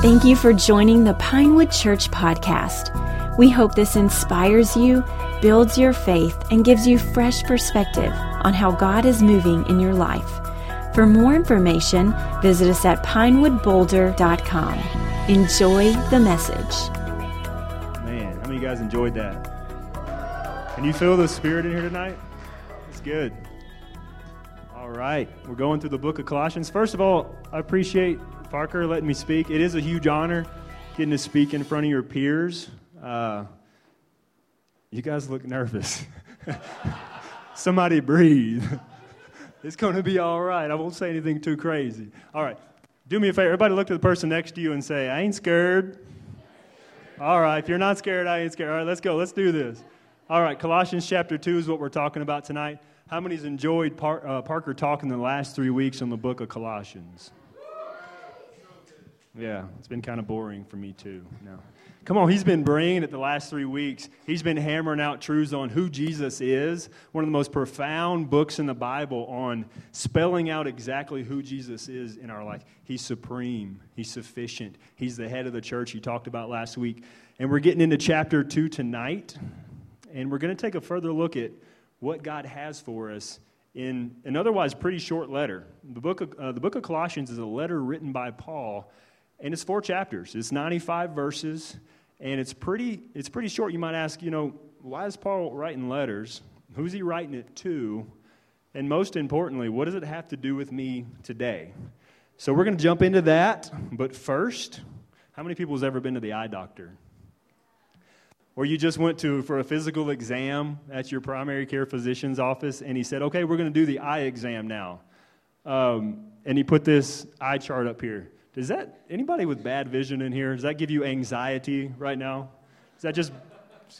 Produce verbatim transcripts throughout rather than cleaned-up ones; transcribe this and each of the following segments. Thank you for joining the Pinewood Church podcast. We hope this inspires you, builds your faith, and gives you fresh perspective on how God is moving in your life. For more information, visit us at pinewood boulder dot com. Enjoy the message. Man, how many of you guys enjoyed that? Can you feel the Spirit in here tonight? It's good. All right, we're going through the book of Colossians. First of all, I appreciate Parker letting me speak. It is a huge honor getting to speak in front of your peers. Uh, you guys look nervous. Somebody breathe. It's going to be all right. I won't say anything too crazy. All right, do me a favor. Everybody look to the person next to you and say, I ain't scared. All right, if you're not scared, I ain't scared. All right, let's go. Let's do this. All right, Colossians chapter two is what we're talking about tonight. How many's enjoyed Par- uh, Parker talking the last three weeks on the book of Colossians? Yeah, it's been kind of boring for me too. No, come on, he's been bringing it the last three weeks. He's been hammering out truths on who Jesus is, one of the most profound books in the Bible on spelling out exactly who Jesus is in our life. He's supreme. He's sufficient. He's the head of the church he talked about last week. And we're getting into chapter two tonight, and we're going to take a further look at what God has for us in an otherwise pretty short letter. The book of, uh, the book of Colossians is a letter written by Paul, and it's four chapters. It's ninety-five verses, and it's pretty it's pretty short. You might ask, you know, why is Paul writing letters? Who's he writing it to? And most importantly, what does it have to do with me today? So we're going to jump into that, but first, how many people has ever been to the eye doctor? Or you just went to for a physical exam at your primary care physician's office, and he said, okay, we're going to do the eye exam now. Um, and he put this eye chart up here. Does that, anybody with bad vision in here, does that give you anxiety right now? Does that just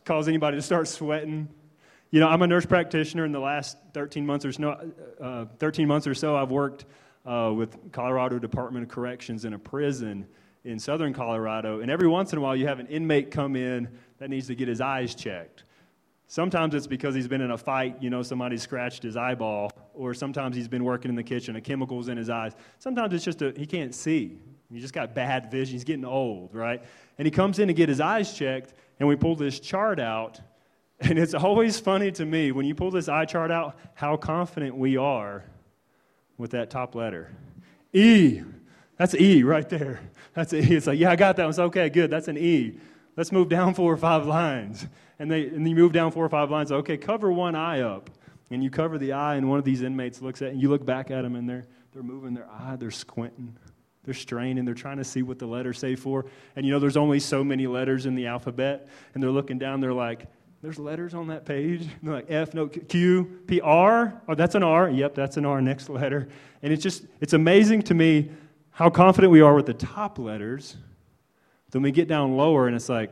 cause anybody to start sweating? You know, I'm a nurse practitioner. In the last thirteen months or so, uh, thirteen months or so, I've worked uh, with Colorado Department of Corrections in a prison in southern Colorado, and every once in a while you have an inmate come in that needs to get his eyes checked. Sometimes it's because he's been in a fight, you know, somebody scratched his eyeball, or sometimes he's been working in the kitchen, a chemical's in his eyes. Sometimes it's just a, he can't see. He just got bad vision. He's getting old, right? And he comes in to get his eyes checked, and we pull this chart out, and it's always funny to me, when you pull this eye chart out, how confident we are with that top letter. E. That's an E right there. That's an E. It's like, yeah, I got that one. It's okay, good. That's an E. Let's move down four or five lines. And they and you move down four or five lines. Okay, cover one eye up. And you cover the eye, and one of these inmates looks at it, and you look back at them, and they're, they're moving their eye. They're squinting. They're straining. They're trying to see what the letters say for. And, you know, there's only so many letters in the alphabet. And they're looking down. They're like, there's letters on that page. And they're like, F, no, Q, P, R. Oh, that's an R. Yep, that's an R. Next letter. And it's just, it's amazing to me how confident we are with the top letters. Then we get down lower, and it's like,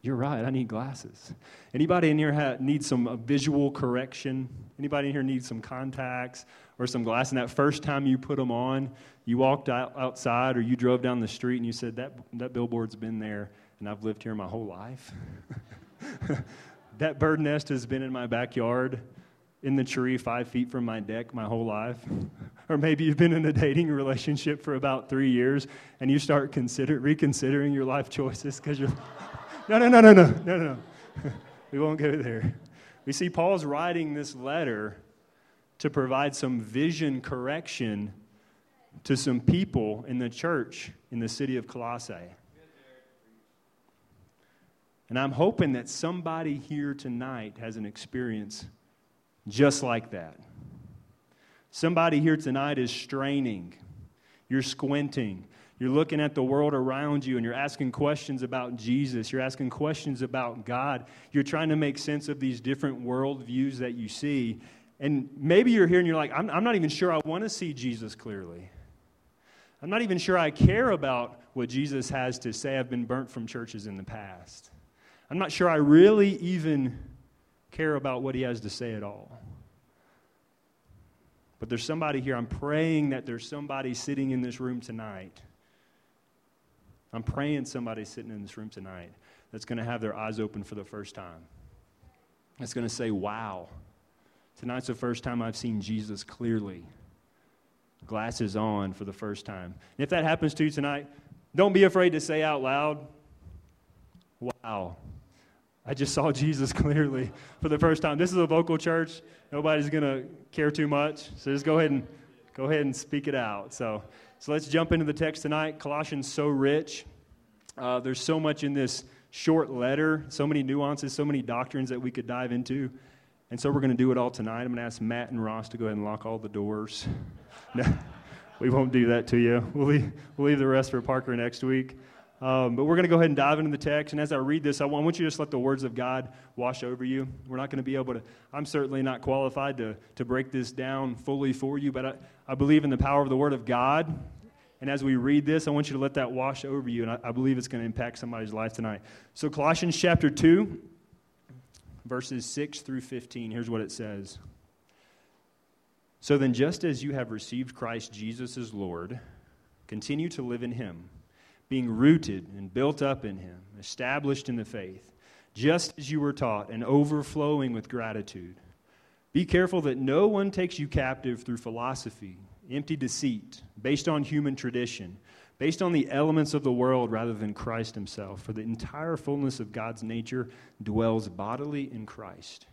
you're right, I need glasses. Anybody in here ha- needs some visual correction? Anybody in here needs some contacts or some glasses? And that first time you put them on, you walked out outside or you drove down the street, and you said, that that billboard's been there, and I've lived here my whole life. That bird nest has been in my backyard, in the tree five feet from my deck my whole life. Or maybe you've been in a dating relationship for about three years, and you start consider reconsidering your life choices because you're, no, no, no, no, no, no, no. We won't go there. We see Paul's writing this letter to provide some vision correction to some people in the church in the city of Colossae. And I'm hoping that somebody here tonight has an experience just like that. Somebody here tonight is straining. You're squinting. You're looking at the world around you, and you're asking questions about Jesus. You're asking questions about God. You're trying to make sense of these different worldviews that you see. And maybe you're here and you're like, I'm, I'm not even sure I want to see Jesus clearly. I'm not even sure I care about what Jesus has to say. I've been burnt from churches in the past. I'm not sure I really even care about what he has to say at all. But there's somebody here. I'm praying that there's somebody sitting in this room tonight. I'm praying somebody sitting in this room tonight that's going to have their eyes open for the first time. That's going to say, wow, tonight's the first time I've seen Jesus clearly. Glasses on for the first time. And if that happens to you tonight, Don't be afraid to say out loud, wow, I just saw Jesus clearly for the first time. This is a vocal church. Nobody's going to care too much. So just go ahead and go ahead and speak it out. So, so let's jump into the text tonight. Colossians, so rich. Uh, there's so much in this short letter, so many nuances, so many doctrines that we could dive into. And so we're going to do it all tonight. I'm going to ask Matt and Ross to go ahead and lock all the doors. No, we won't do that to you. We'll leave, we'll leave the rest for Parker next week. Um, but we're going to go ahead and dive into the text. And as I read this, I want, I want you to just let the words of God wash over you. We're not going to be able to, I'm certainly not qualified to, to break this down fully for you, but I, I believe in the power of the Word of God. And as we read this, I want you to let that wash over you. And I, I believe it's going to impact somebody's life tonight. So Colossians chapter two, verses six through fifteen, here's what it says. So then, just as you have received Christ Jesus as Lord, continue to live in Him, being rooted and built up in Him, established in the faith, just as you were taught, and overflowing with gratitude. Be careful that no one takes you captive through philosophy, empty deceit, based on human tradition, based on the elements of the world rather than Christ Himself. For the entire fullness of God's nature dwells bodily in Christ.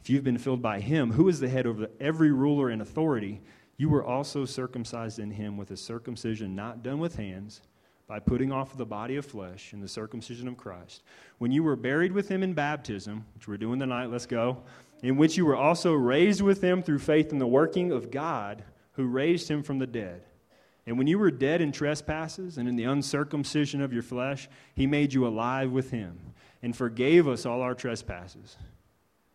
If you've been filled by Him, who is the head over every ruler and authority, you were also circumcised in Him with a circumcision not done with hands, by putting off the body of flesh and the circumcision of Christ. When you were buried with Him in baptism, which we're doing tonight, let's go, in which you were also raised with Him through faith in the working of God, who raised Him from the dead. And when you were dead in trespasses and in the uncircumcision of your flesh, He made you alive with Him and forgave us all our trespasses.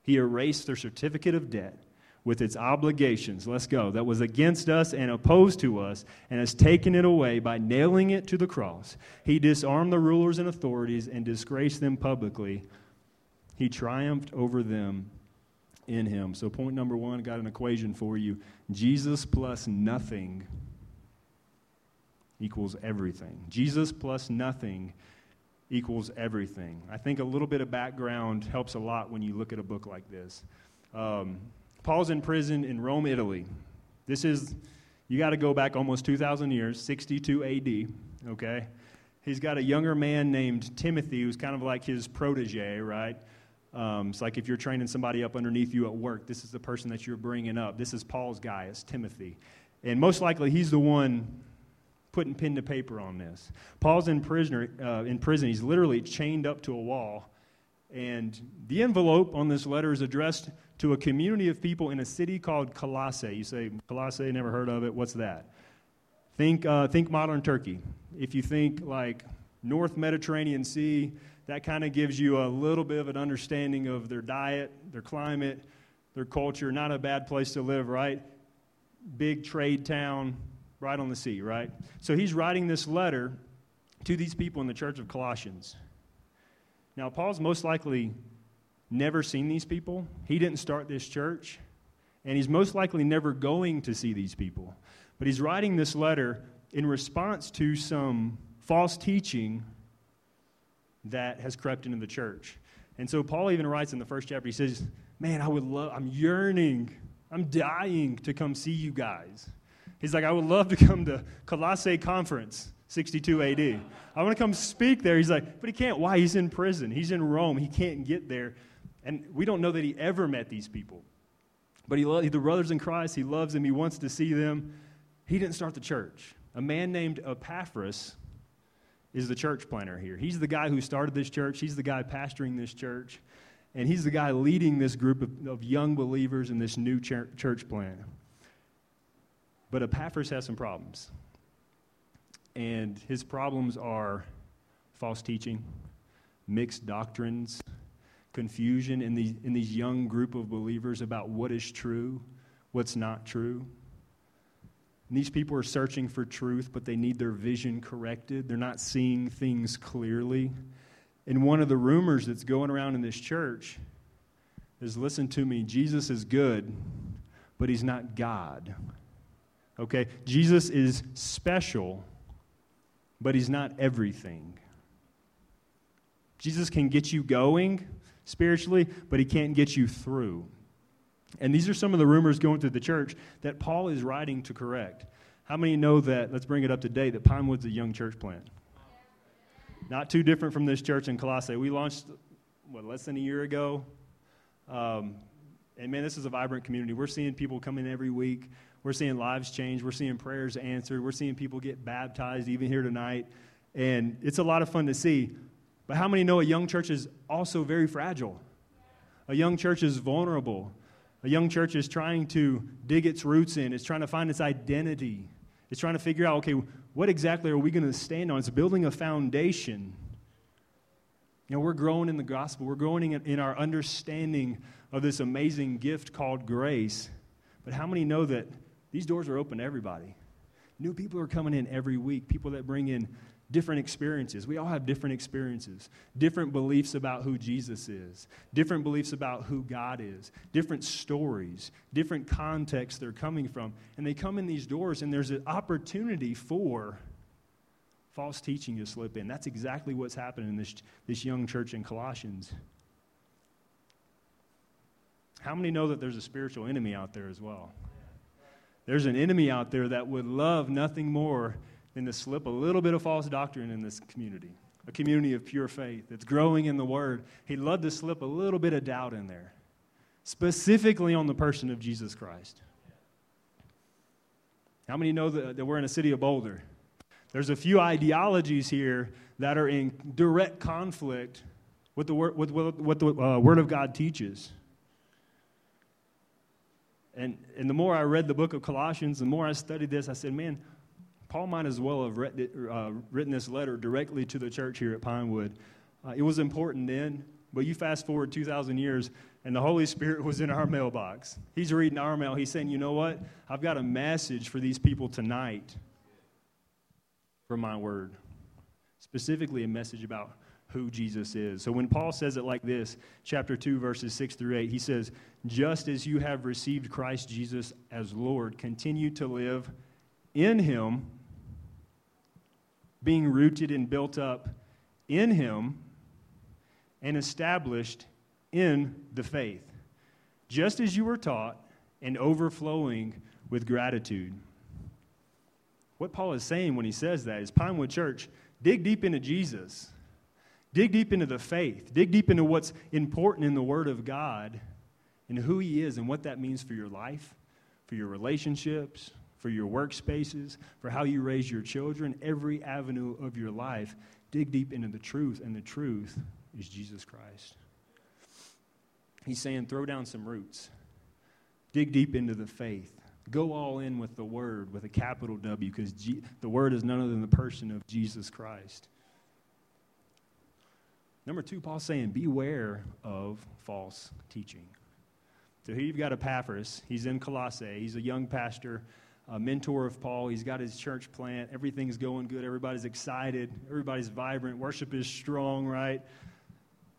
He erased their certificate of debt with its obligations, let's go, that was against us and opposed to us, and has taken it away by nailing it to the cross. He disarmed the rulers and authorities and disgraced them publicly. He triumphed over them in Him. So point number one, got an equation for you. Jesus plus nothing equals everything. Jesus plus nothing equals everything. I think a little bit of background helps a lot when you look at a book like this. Um, Paul's in prison in Rome, Italy. This is, you got to go back almost two thousand years, sixty-two A D, okay? He's got a younger man named Timothy who's kind of like his protege, right? Um, it's like if you're training somebody up underneath you at work, this is the person that you're bringing up. This is Paul's guy, it's Timothy. And most likely he's the one putting pen to paper on this. Paul's in prisoner uh, in prison. He's literally chained up to a wall. And the envelope on this letter is addressed to a community of people in a city called Colossae. You say, Colossae, never heard of it. What's that? Think uh, think modern Turkey. If you think like North Mediterranean Sea, that kind of gives you a little bit of an understanding of their diet, their climate, their culture. Not a bad place to live, right? Big trade town, right on the sea, right? So he's writing this letter to these people in the church of Colossians. Now, Paul's most likely never seen these people. He didn't start this church, and he's most likely never going to see these people. But he's writing this letter in response to some false teaching that has crept into the church. And so Paul even writes in the first chapter, he says, man, I would love, I'm yearning, I'm dying to come see you guys. He's like, I would love to come to Colossae Conference. sixty-two A D I want to come speak there. He's like, but he can't. Why? He's in prison. He's in Rome. He can't get there. And we don't know that he ever met these people. But he lo- the brothers in Christ, he loves them. He wants to see them. He didn't start the church. A man named Epaphras is the church planner here. He's the guy who started this church. He's the guy pastoring this church. And he's the guy leading this group of, of young believers in this new church, church plan. But Epaphras has some problems. And his problems are false teaching, mixed doctrines, confusion in these in these young group of believers about what is true, what's not true. And these people are searching for truth, but they need their vision corrected. They're not seeing things clearly. And one of the rumors that's going around in this church is, listen to me, Jesus is good, but He's not God. Okay? Jesus is special, but He's not everything. Jesus can get you going spiritually, but He can't get you through. And these are some of the rumors going through the church that Paul is writing to correct. How many know that, let's bring it up today, that Pinewood's a young church plant? Not too different from this church in Colossae. We launched, what, less than a year ago? Um, and, man, this is a vibrant community. We're seeing people come in every week. We're seeing lives change. We're seeing prayers answered. We're seeing people get baptized even here tonight. And it's a lot of fun to see. But how many know a young church is also very fragile? A young church is vulnerable. A young church is trying to dig its roots in. It's trying to find its identity. It's trying to figure out, okay, what exactly are we going to stand on? It's building a foundation. You know, we're growing in the gospel. We're growing in our understanding of this amazing gift called grace. But how many know that these doors are open to everybody? New people are coming in every week, people that bring in different experiences. We all have different experiences, different beliefs about who Jesus is, different beliefs about who God is, different stories, different contexts they're coming from. And they come in these doors, and there's an opportunity for false teaching to slip in. That's exactly what's happening in this, this young church in Colossians. How many know that there's a spiritual enemy out there as well? There's an enemy out there that would love nothing more than to slip a little bit of false doctrine in this community, a community of pure faith that's growing in the Word. He'd love to slip a little bit of doubt in there, specifically on the person of Jesus Christ. How many know that, that we're in a city of Boulder? There's a few ideologies here that are in direct conflict with the word, with, with, with the uh, Word of God teaches. And, and the more I read the book of Colossians, the more I studied this, I said, man, Paul might as well have read, uh, written this letter directly to the church here at Pinewood. Uh, it was important then, but you fast forward two thousand years, and the Holy Spirit was in our mailbox. He's reading our mail. He's saying, you know what? I've got a message for these people tonight from my word, specifically a message about who Jesus is. So when Paul says it like this, chapter two, verses six through eight, he says, just as you have received Christ Jesus as Lord, continue to live in him, being rooted and built up in him and established in the faith, just as you were taught and overflowing with gratitude. What Paul is saying when he says that is, Pinewood Church, dig deep into Jesus. Dig deep into the faith. Dig deep into what's important in the Word of God and who he is and what that means for your life, for your relationships, for your workspaces, for how you raise your children, every avenue of your life. Dig deep into the truth, and the truth is Jesus Christ. He's saying throw down some roots. Dig deep into the faith. Go all in with the Word, with a capital W, because G- the Word is none other than the person of Jesus Christ. Number two, Paul's saying beware of false teaching. So here you've got Epaphras. He's in Colossae. He's a young pastor, a mentor of Paul. He's got his church plant. Everything's going good. Everybody's excited. Everybody's vibrant. Worship is strong, right?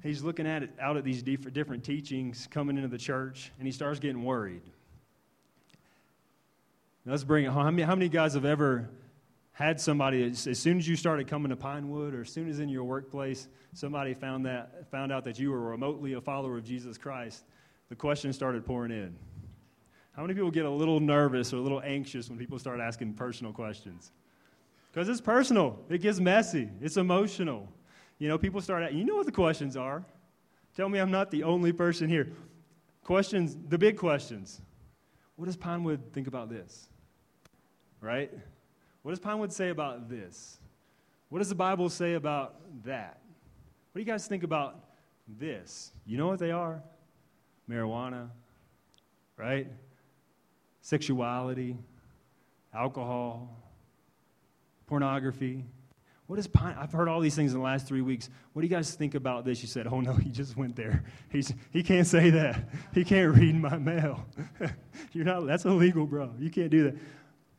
He's looking at it out at these different teachings coming into the church, and he starts getting worried. Now, let's bring it home. How many, how many guys have ever had somebody, as, as soon as you started coming to Pinewood, or as soon as in your workplace, somebody found that found out that you were remotely a follower of Jesus Christ, the questions started pouring in? How many people get a little nervous or a little anxious when people start asking personal questions? Because it's personal. It gets messy. It's emotional. You know, people start asking, you know what the questions are. Tell me I'm not the only person here. Questions, the big questions. What does Pinewood think about this? Right? What does Pinewood say about this? What does the Bible say about that? What do you guys think about this? You know what they are? Marijuana, right? Sexuality, alcohol, pornography. What is Pine? I've heard all these things in the last three weeks. What do you guys think about this? You said, oh, no, he just went there. He's, he can't say that. He can't read my mail. You're not. That's illegal, bro. You can't do that.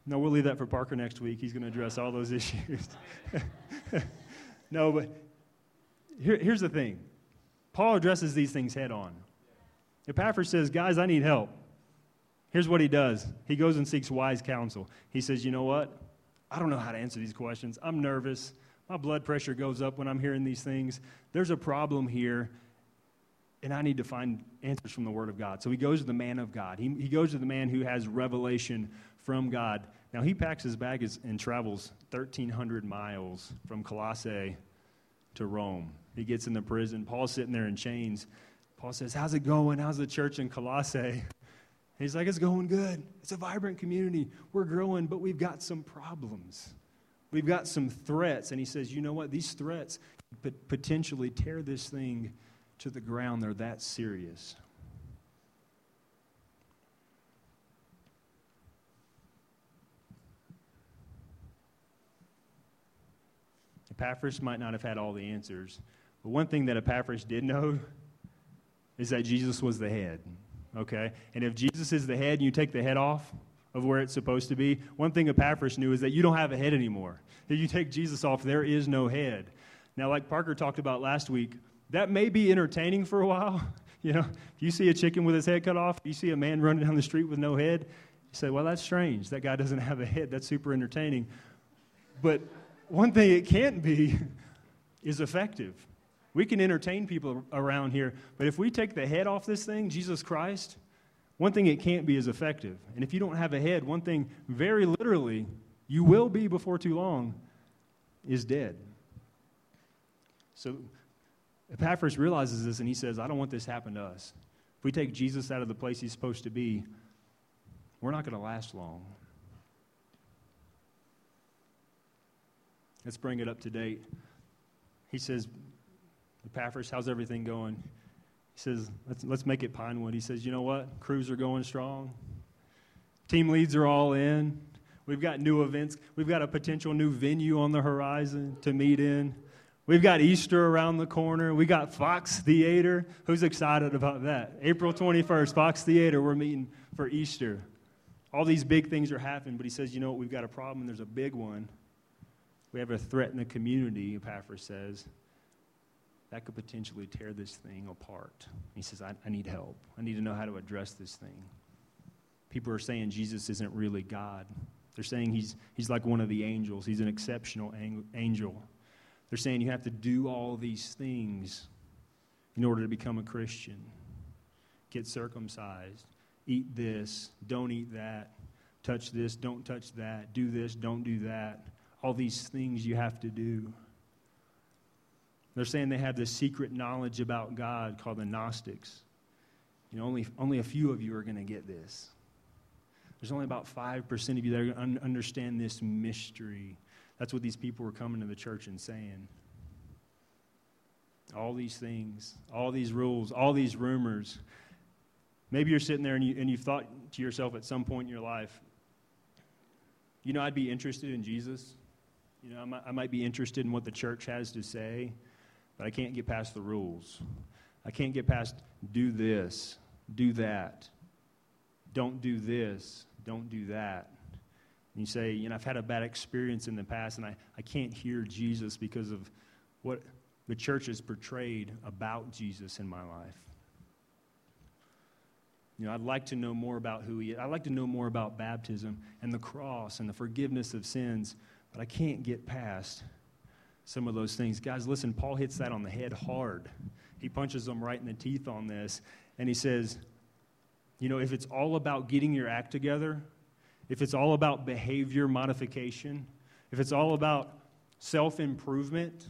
No, we'll leave that for Parker next week. He's going to address all those issues. No, but here, here's the thing. Paul addresses these things head on. Epaphras says, guys, I need help. Here's what he does. He goes and seeks wise counsel. He says, you know what? I don't know how to answer these questions. I'm nervous. My blood pressure goes up when I'm hearing these things. There's a problem here, and I need to find answers from the Word of God. So he goes to the man of God. He, he goes to the man who has revelation from God. Now, he packs his bag and travels thirteen hundred miles from Colossae to Rome. He gets in the prison. Paul's sitting there in chains. Paul says, how's it going? How's the church in Colossae? He's like, it's going good. It's a vibrant community. We're growing, but we've got some problems. We've got some threats. And he says, you know what? These threats could potentially tear this thing to the ground. They're that serious. Epaphras might not have had all the answers, but one thing that Epaphras did know is that Jesus was the head, okay? And if Jesus is the head and you take the head off of where it's supposed to be, one thing Epaphras knew is that you don't have a head anymore. If you take Jesus off, there is no head. Now, like Parker talked about last week, that may be entertaining for a while. You know, if you see a chicken with his head cut off, you see a man running down the street with no head, you say, well, that's strange. That guy doesn't have a head. That's super entertaining. But one thing it can't be is effective. We can entertain people around here, but if we take the head off this thing, Jesus Christ, one thing it can't be is effective. And if you don't have a head, one thing very literally you will be before too long is dead. So Epaphras realizes this, and he says, I don't want this to happen to us. If we take Jesus out of the place he's supposed to be, we're not going to last long. Let's bring it up to date. He says, Epaphras, how's everything going? He says, let's let's make it Pinewood. He says, you know what? Crews are going strong. Team leads are all in. We've got new events. We've got a potential new venue on the horizon to meet in. We've got Easter around the corner. We got Fox Theater. Who's excited about that? April twenty-first, Fox Theater. We're meeting for Easter. All these big things are happening, but he says, you know what? We've got a problem, and there's a big one. We have a threat in the community, Epaphras says, that could potentially tear this thing apart. He says, I, I need help. I need to know how to address this thing. People are saying Jesus isn't really God. They're saying he's he's like one of the angels. He's an exceptional ang- angel. They're saying you have to do all these things in order to become a Christian. Get circumcised. Eat this. Don't eat that. Touch this. Don't touch that. Do this. Don't do that. All these things you have to do. They're saying they have this secret knowledge about God called the Gnostics. You know, only, only a few of you are going to get this. There's only about five percent of you that are going to understand this mystery. That's what these people were coming to the church and saying. All these things, all these rules, all these rumors. Maybe you're sitting there and, you, and you've thought to yourself at some point in your life, you know, I'd be interested in Jesus. You know, I might, I might be interested in what the church has to say, but I can't get past the rules. I can't get past do this, do that, don't do this, don't do that. And you say, you know, I've had a bad experience in the past, and I, I can't hear Jesus because of what the church has portrayed about Jesus in my life. You know, I'd like to know more about who he is. I'd like to know more about baptism and the cross and the forgiveness of sins, but I can't get past some of those things. Guys, listen, Paul hits that on the head hard. He punches them right in the teeth on this, and he says, you know, if it's all about getting your act together, if it's all about behavior modification, if it's all about self-improvement,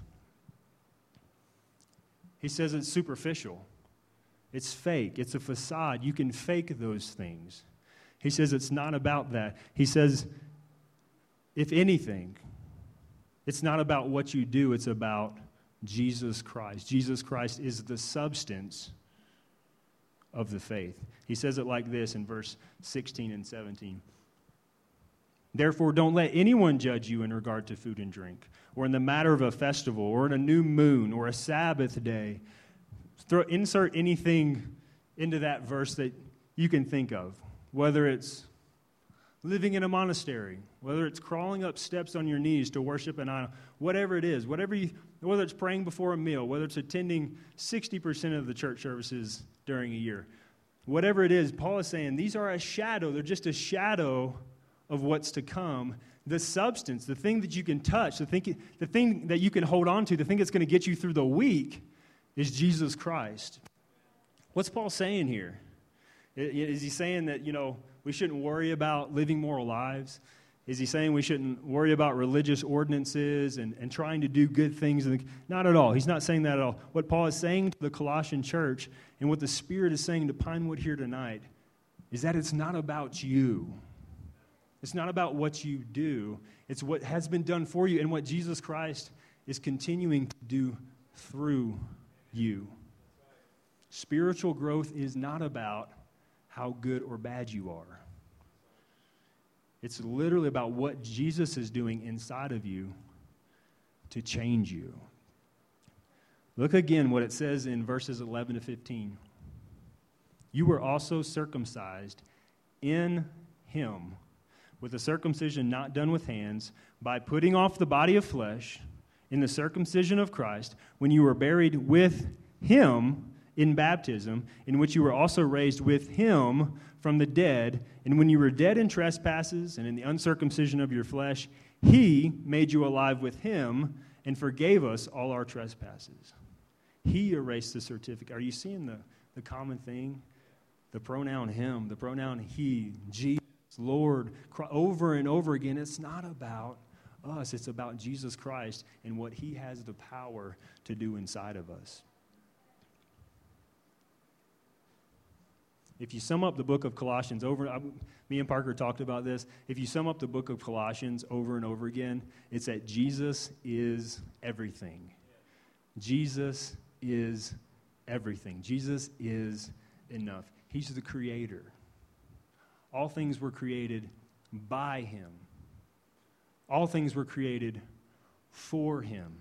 he says it's superficial. It's fake. It's a facade. You can fake those things. He says it's not about that. He says, if anything, it's not about what you do. It's about Jesus Christ. Jesus Christ is the substance of the faith. He says it like this in verse sixteen and seventeen. Therefore, don't let anyone judge you in regard to food and drink, or in the matter of a festival, or in a new moon, or a Sabbath day. Throw, insert anything into that verse that you can think of, whether it's living in a monastery, whether it's crawling up steps on your knees to worship an idol, whatever it is, whatever you, whether it's praying before a meal, whether it's attending sixty percent of the church services during a year, whatever it is, Paul is saying these are a shadow. They're just a shadow of what's to come. The substance, the thing that you can touch, the thing, the thing that you can hold on to, the thing that's going to get you through the week is Jesus Christ. What's Paul saying here? Is he saying that, you know, we shouldn't worry about living moral lives? Is he saying we shouldn't worry about religious ordinances and, and trying to do good things? Not at all. He's not saying that at all. What Paul is saying to the Colossian church and what the Spirit is saying to Pinewood here tonight is that it's not about you. It's not about what you do. It's what has been done for you and what Jesus Christ is continuing to do through you. Spiritual growth is not about how good or bad you are. It's literally about what Jesus is doing inside of you to change you. Look again what it says in verses eleven to fifteen. You were also circumcised in him with a circumcision not done with hands, by putting off the body of flesh in the circumcision of Christ, when you were buried with him in baptism, in which you were also raised with him from the dead, and when you were dead in trespasses and in the uncircumcision of your flesh, he made you alive with him and forgave us all our trespasses. He erased the certificate. Are you seeing the, the common thing? The pronoun him, the pronoun he, Jesus, Lord, over and over again. It's not about us. It's about Jesus Christ and what he has the power to do inside of us. If you sum up the book of Colossians over, I, me and Parker talked about this. If you sum up the book of Colossians over and over again, it's that Jesus is everything. Jesus is everything. Jesus is enough. He's the creator. All things were created by him. All things were created for him.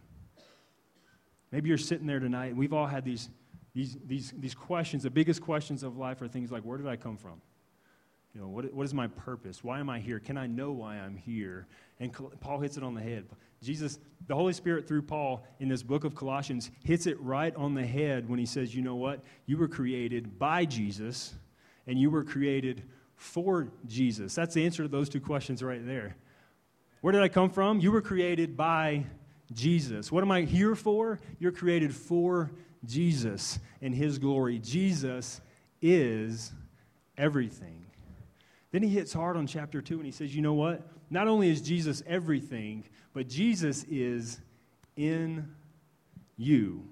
Maybe you're sitting there tonight, and we've all had these These these these questions, the biggest questions of life are things like, where did I come from? You know, what what is my purpose? Why am I here? Can I know why I'm here? And Paul hits it on the head. Jesus, the Holy Spirit through Paul in this book of Colossians, hits it right on the head when he says, you know what? You were created by Jesus, and you were created for Jesus. That's the answer to those two questions right there. Where did I come from? You were created by Jesus. What am I here for? You're created for Jesus and his glory. Jesus is everything. Then he hits hard on chapter two and he says, you know what? Not only is Jesus everything, but Jesus is in you.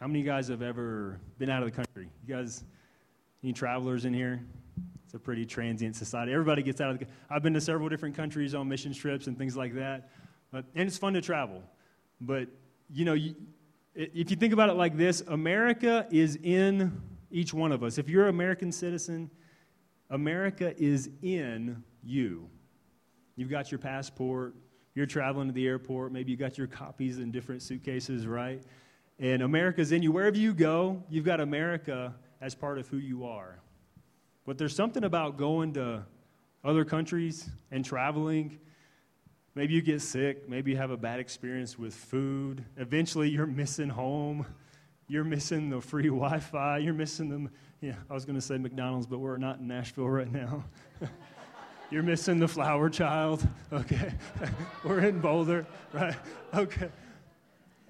How many of you guys have ever been out of the country? You guys, any travelers in here? It's a pretty transient society. Everybody gets out of the country. I've been to several different countries on mission trips and things like that. But, and it's fun to travel, but, you know, you, if you think about it like this, America is in each one of us. If you're an American citizen, America is in you. You've got your passport, you're traveling to the airport, maybe you got your copies in different suitcases, right? And America's in you. Wherever you go, you've got America as part of who you are. But there's something about going to other countries and traveling. Maybe you get sick. Maybe you have a bad experience with food. Eventually, you're missing home. You're missing the free Wi-Fi. You're missing the, yeah, I was going to say McDonald's, but we're not in Nashville right now. You're missing the Flower Child. Okay. We're in Boulder, right? Okay.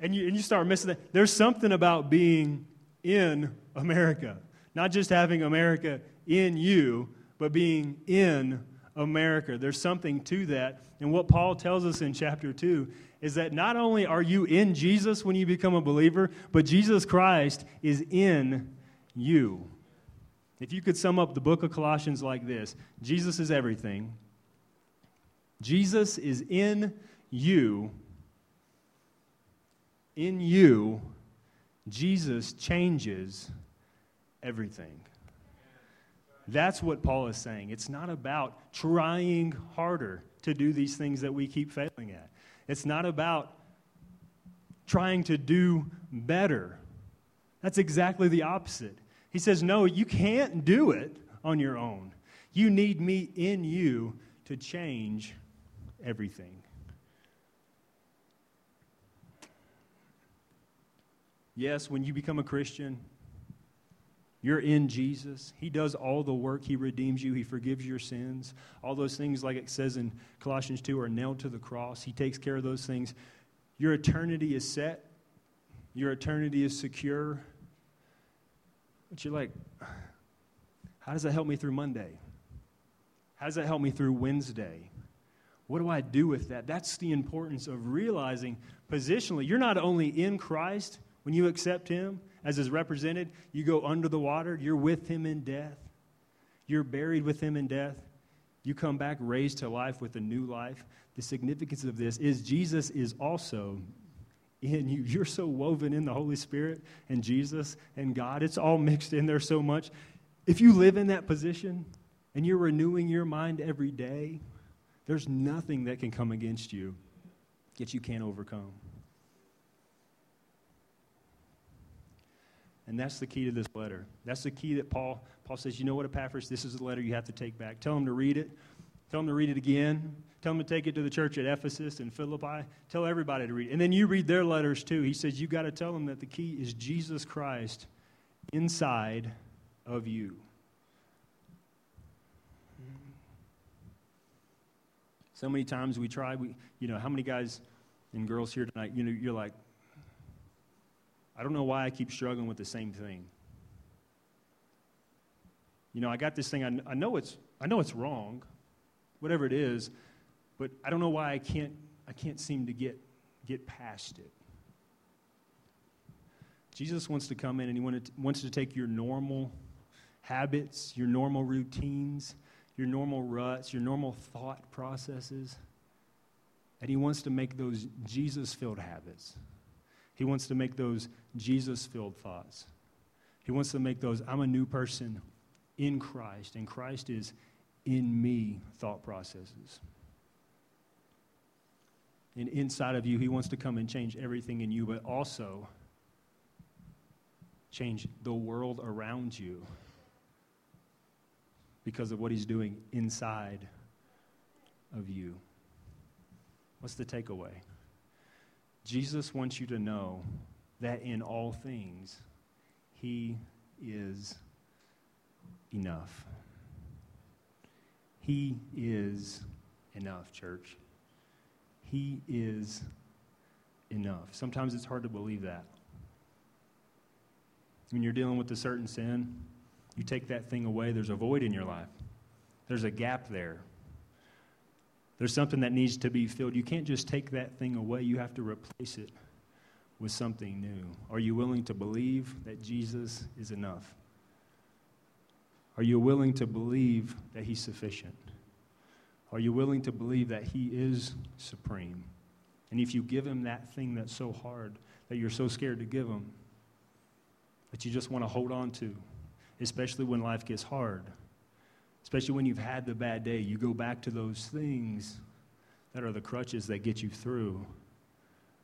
And you, and you start missing that. There's something about being in America, not just having America in you, but being in America. There's something to that. And what Paul tells us in chapter two is that not only are you in Jesus when you become a believer, but Jesus Christ is in you. If you could sum up the book of Colossians like this, Jesus is everything. Jesus is in you. In you, Jesus changes everything. That's what Paul is saying. It's not about trying harder to do these things that we keep failing at. It's not about trying to do better. That's exactly the opposite. He says, no, you can't do it on your own. You need me in you to change everything. Yes, when you become a Christian, you're in Jesus. He does all the work. He redeems you. He forgives your sins. All those things, like it says in Colossians two, are nailed to the cross. He takes care of those things. Your eternity is set. Your eternity is secure. But you're like, how does that help me through Monday? How does that help me through Wednesday? What do I do with that? That's the importance of realizing positionally, you're not only in Christ when you accept him as is represented, you go under the water, you're with him in death, you're buried with him in death, you come back raised to life with a new life. The significance of this is Jesus is also in you. You're so woven in the Holy Spirit and Jesus and God. It's all mixed in there so much. If you live in that position and you're renewing your mind every day, there's nothing that can come against you that you can't overcome. And that's the key to this letter. That's the key that Paul Paul says, you know what, Epaphras, this is the letter you have to take back. Tell him to read it. Tell him to read it again. Tell him to take it to the church at Ephesus and Philippi. Tell everybody to read it. And then you read their letters too. He says you've got to tell them that the key is Jesus Christ inside of you. So many times we try, we, you know, how many guys and girls here tonight, you know, you're like, I don't know why I keep struggling with the same thing. You know, I got this thing, I, I know it's I know it's wrong, whatever it is, but I don't know why I can't I can't seem to get get past it. Jesus wants to come in and he wanted to, wants to take your normal habits, your normal routines, your normal ruts, your normal thought processes, and he wants to make those Jesus-filled habits. He wants to make those Jesus-filled thoughts. He wants to make those, I'm a new person in Christ, and Christ is in me thought processes. And inside of you, he wants to come and change everything in you, but also change the world around you because of what he's doing inside of you. What's the takeaway? Jesus wants you to know that in all things, he is enough. He is enough, church. He is enough. Sometimes it's hard to believe that. When you're dealing with a certain sin, you take that thing away, there's a void in your life. There's a gap there. There's something that needs to be filled. You can't just take that thing away. You have to replace it with something new. Are you willing to believe that Jesus is enough? Are you willing to believe that he's sufficient? Are you willing to believe that he is supreme? And if you give him that thing that's so hard, that you're so scared to give him, that you just want to hold on to, especially when life gets hard, especially when you've had the bad day, you go back to those things that are the crutches that get you through.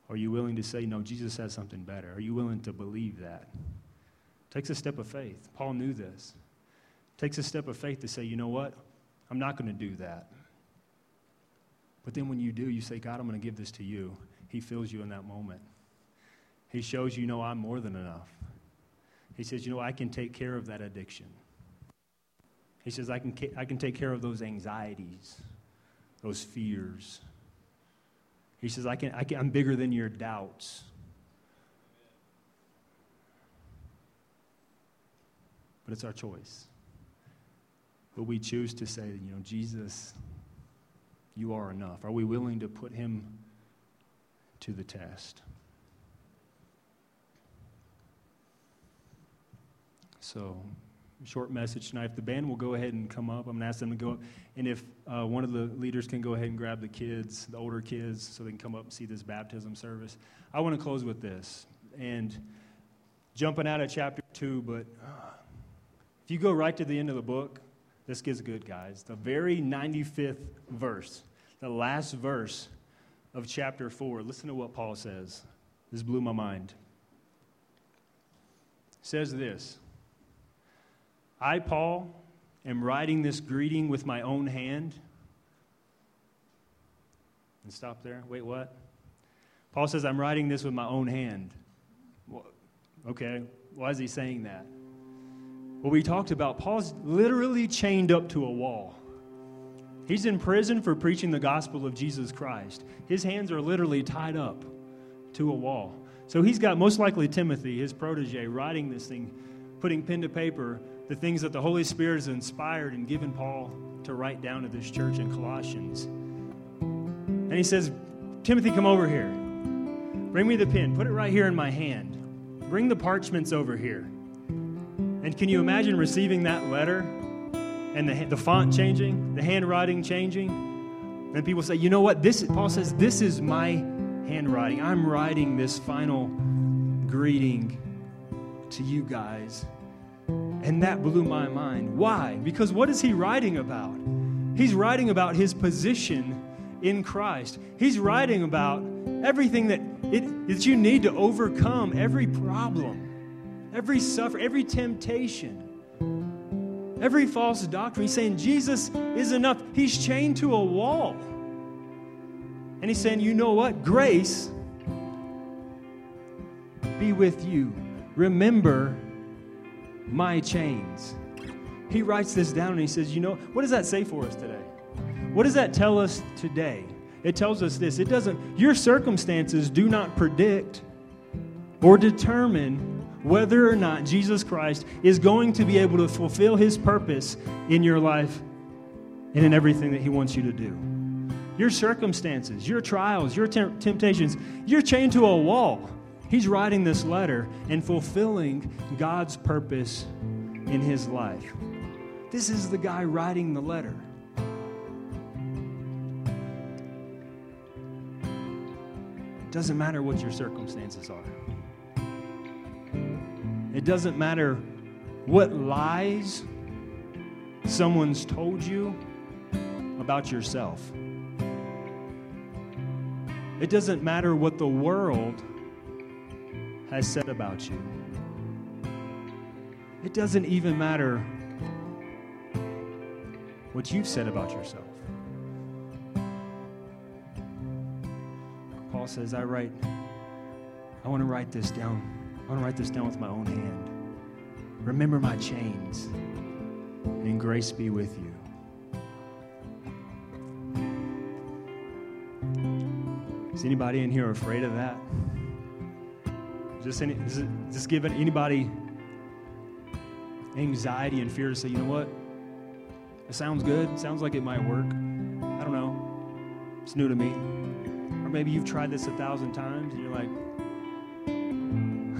Are you willing to say, no, Jesus has something better? Are you willing to believe that? It takes a step of faith. Paul knew this. It takes a step of faith to say, you know what? I'm not going to do that. But then when you do, you say, God, I'm going to give this to you. He fills you in that moment. He shows you, no, I'm more than enough. He says, you know, I can take care of that addiction. He says, I can I can take care of those anxieties, those fears. He says, I can, I can, I'm bigger than your doubts. But it's our choice. But we choose to say, you know, Jesus, you are enough. Are we willing to put him to the test? So, short message tonight. If the band will go ahead and come up, I'm going to ask them to go up. And if uh, one of the leaders can go ahead and grab the kids, the older kids, so they can come up and see this baptism service. I want to close with this. And jumping out of chapter two, but if you go right to the end of the book, this gets good, guys. The very ninety-fifth verse, the last verse of chapter four. Listen to what Paul says. This blew my mind. It says this. I, Paul, am writing this greeting with my own hand. And stop there. Wait, what? Paul says, I'm writing this with my own hand. Well, okay, why is he saying that? Well, we talked about Paul's literally chained up to a wall. He's in prison for preaching the gospel of Jesus Christ. His hands are literally tied up to a wall. So he's got most likely Timothy, his protege, writing this thing putting pen to paper the things that the Holy Spirit has inspired and given Paul to write down to this church in Colossians. And he says, Timothy, come over here. Bring me the pen. Put it right here in my hand. Bring the parchments over here. And can you imagine receiving that letter and the, the font changing, the handwriting changing? And people say, you know what? This Paul says, this is my handwriting. I'm writing this final greeting to you guys. And that blew my mind. Why? Because what is he writing about? He's writing about his position in Christ. He's writing about everything that it that you need to overcome, every problem, every suffer, every temptation, every false doctrine. He's saying Jesus is enough. He's chained to a wall. And he's saying, you know what? Grace be with you. Remember my chains. He writes this down and he says, you know, what does that say for us today? What does that tell us today? It tells us this. It doesn't, your circumstances do not predict or determine whether or not Jesus Christ is going to be able to fulfill his purpose in your life and in everything that he wants you to do. Your circumstances, your trials, your te- temptations, you're chained to a wall. He's writing this letter and fulfilling God's purpose in his life. This is the guy writing the letter. Doesn't matter what your circumstances are. It doesn't matter what lies someone's told you about yourself. It doesn't matter what the world has said about you. It doesn't even matter what you've said about yourself. Paul says, I write, I want to write this down. I want to write this down with my own hand. Remember my chains, and grace be with you. Is anybody in here afraid of that? Just any, is it, just giving anybody anxiety and fear to say, you know what? It sounds good. It sounds like it might work. I don't know. It's new to me. Maybe you've tried this a thousand times and you're like,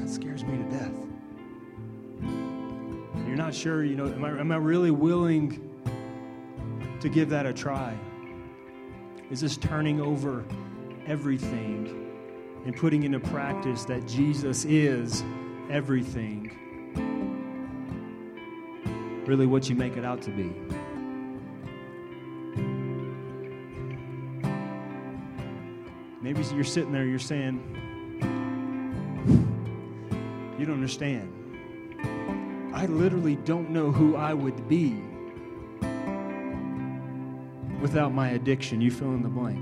that scares me to death. And you're not sure, you know, am I, am I really willing to give that a try? Is this turning over everything and putting into practice that Jesus is everything? Really what you make it out to be. Maybe you're sitting there, you're saying, you don't understand. I literally don't know who I would be without my addiction. You fill in the blank.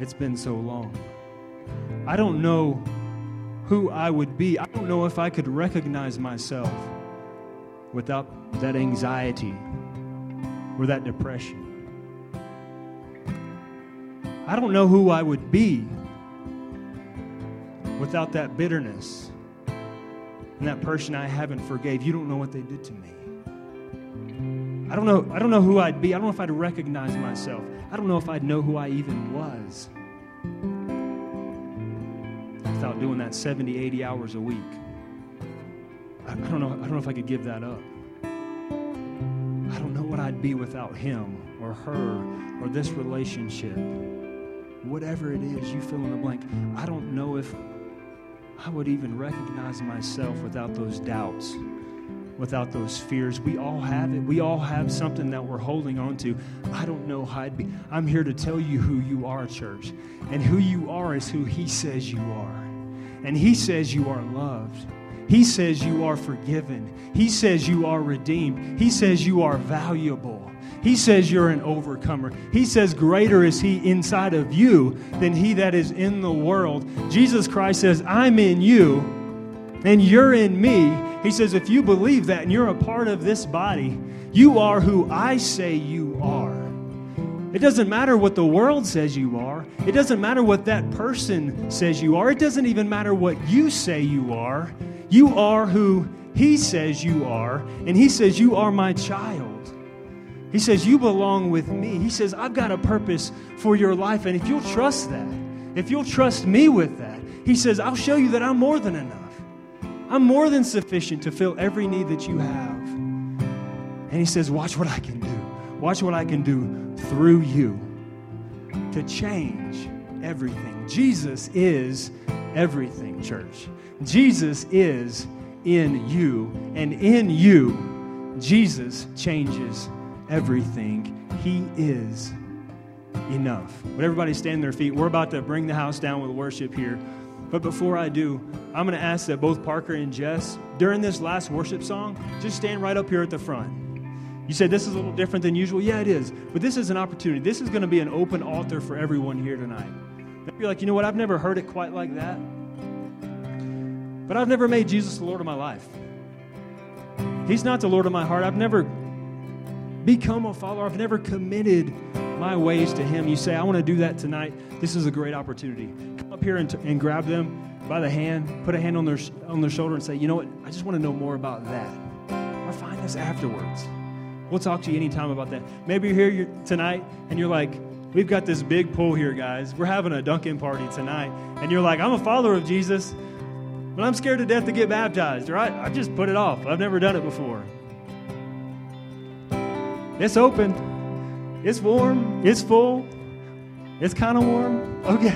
It's been so long. I don't know who I would be. I don't know if I could recognize myself without that anxiety or that depression. I don't know who I would be without that bitterness and that person I haven't forgave. You don't know what they did to me. I don't know, I don't know who I'd be. I don't know if I'd recognize myself. I don't know if I'd know who I even was without doing that seventy, eighty hours a week. I don't know, I don't know if I could give that up. I don't know what I'd be without him or her or this relationship. Whatever it is, you fill in the blank. I don't know if I would even recognize myself without those doubts, without those fears. We all have it. We all have something that we're holding on to. I don't know how I'd be. I'm here to tell you who you are, church. And who you are is who he says you are. And he says you are loved. He says you are forgiven. He says you are redeemed. He says you are valuable. He says you're an overcomer. He says greater is he inside of you than he that is in the world. Jesus Christ says, I'm in you and you're in me. He says, if you believe that and you're a part of this body, you are who I say you are. It doesn't matter what the world says you are. It doesn't matter what that person says you are. It doesn't even matter what you say you are. You are who He says you are, and He says you are my child. He says you belong with me. He says I've got a purpose for your life, and if you'll trust that, if you'll trust me with that, He says I'll show you that I'm more than enough. I'm more than sufficient to fill every need that you have. And He says, watch what I can do. Watch what I can do through you to change everything. Jesus is everything, church. Jesus is in you, and in you, Jesus changes everything. He is enough. Would everybody stand on their feet? We're about to bring the house down with worship here. But before I do, I'm going to ask that both Parker and Jess, during this last worship song, just stand right up here at the front. You said this is a little different than usual. Yeah, it is. But this is an opportunity. This is going to be an open altar for everyone here tonight. If you're like, you know what, I've never heard it quite like that. But I've never made Jesus the Lord of my life. He's not the Lord of my heart. I've never become a follower. I've never committed my ways to Him. You say, I want to do that tonight. This is a great opportunity. Come up here and, t- and grab them by the hand, put a hand on their sh- on their shoulder and say, you know what, I just want to know more about that. Or find us afterwards. We'll talk to you anytime about that. Maybe you're here tonight and you're like, we've got this big pool here, guys. We're having a Dunkin' party tonight. And you're like, I'm a follower of Jesus, but I'm scared to death to get baptized, right? I just put it off. I've never done it before. It's open. It's warm. It's full. It's kind of warm. Okay.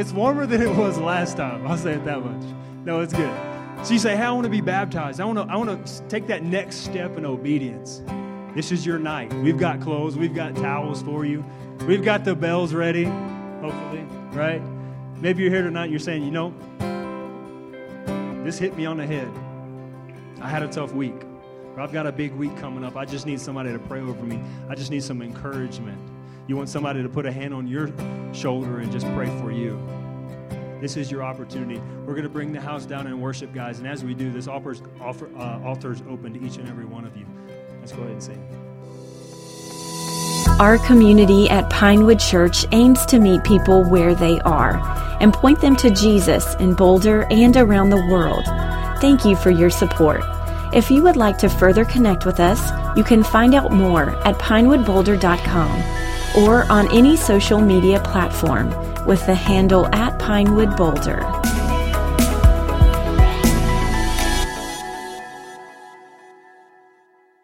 It's warmer than it was last time. I'll say it that much. No, it's good. So you say, hey, I want to be baptized. I want to, I want to take that next step in obedience. This is your night. We've got clothes. We've got towels for you. We've got the bells ready, hopefully, right? Maybe you're here tonight and you're saying, you know, this hit me on the head. I had a tough week. Or I've got a big week coming up. I just need somebody to pray over me. I just need some encouragement. You want somebody to put a hand on your shoulder and just pray for you. This is your opportunity. We're going to bring the house down and worship, guys. And as we do, this offer, offer, uh, altar is open to each and every one of you. Let's go ahead and sing. Our community at Pinewood Church aims to meet people where they are and point them to Jesus in Boulder and around the world. Thank you for your support. If you would like to further connect with us, you can find out more at pinewood boulder dot com or on any social media platform with the handle at Pinewood Boulder.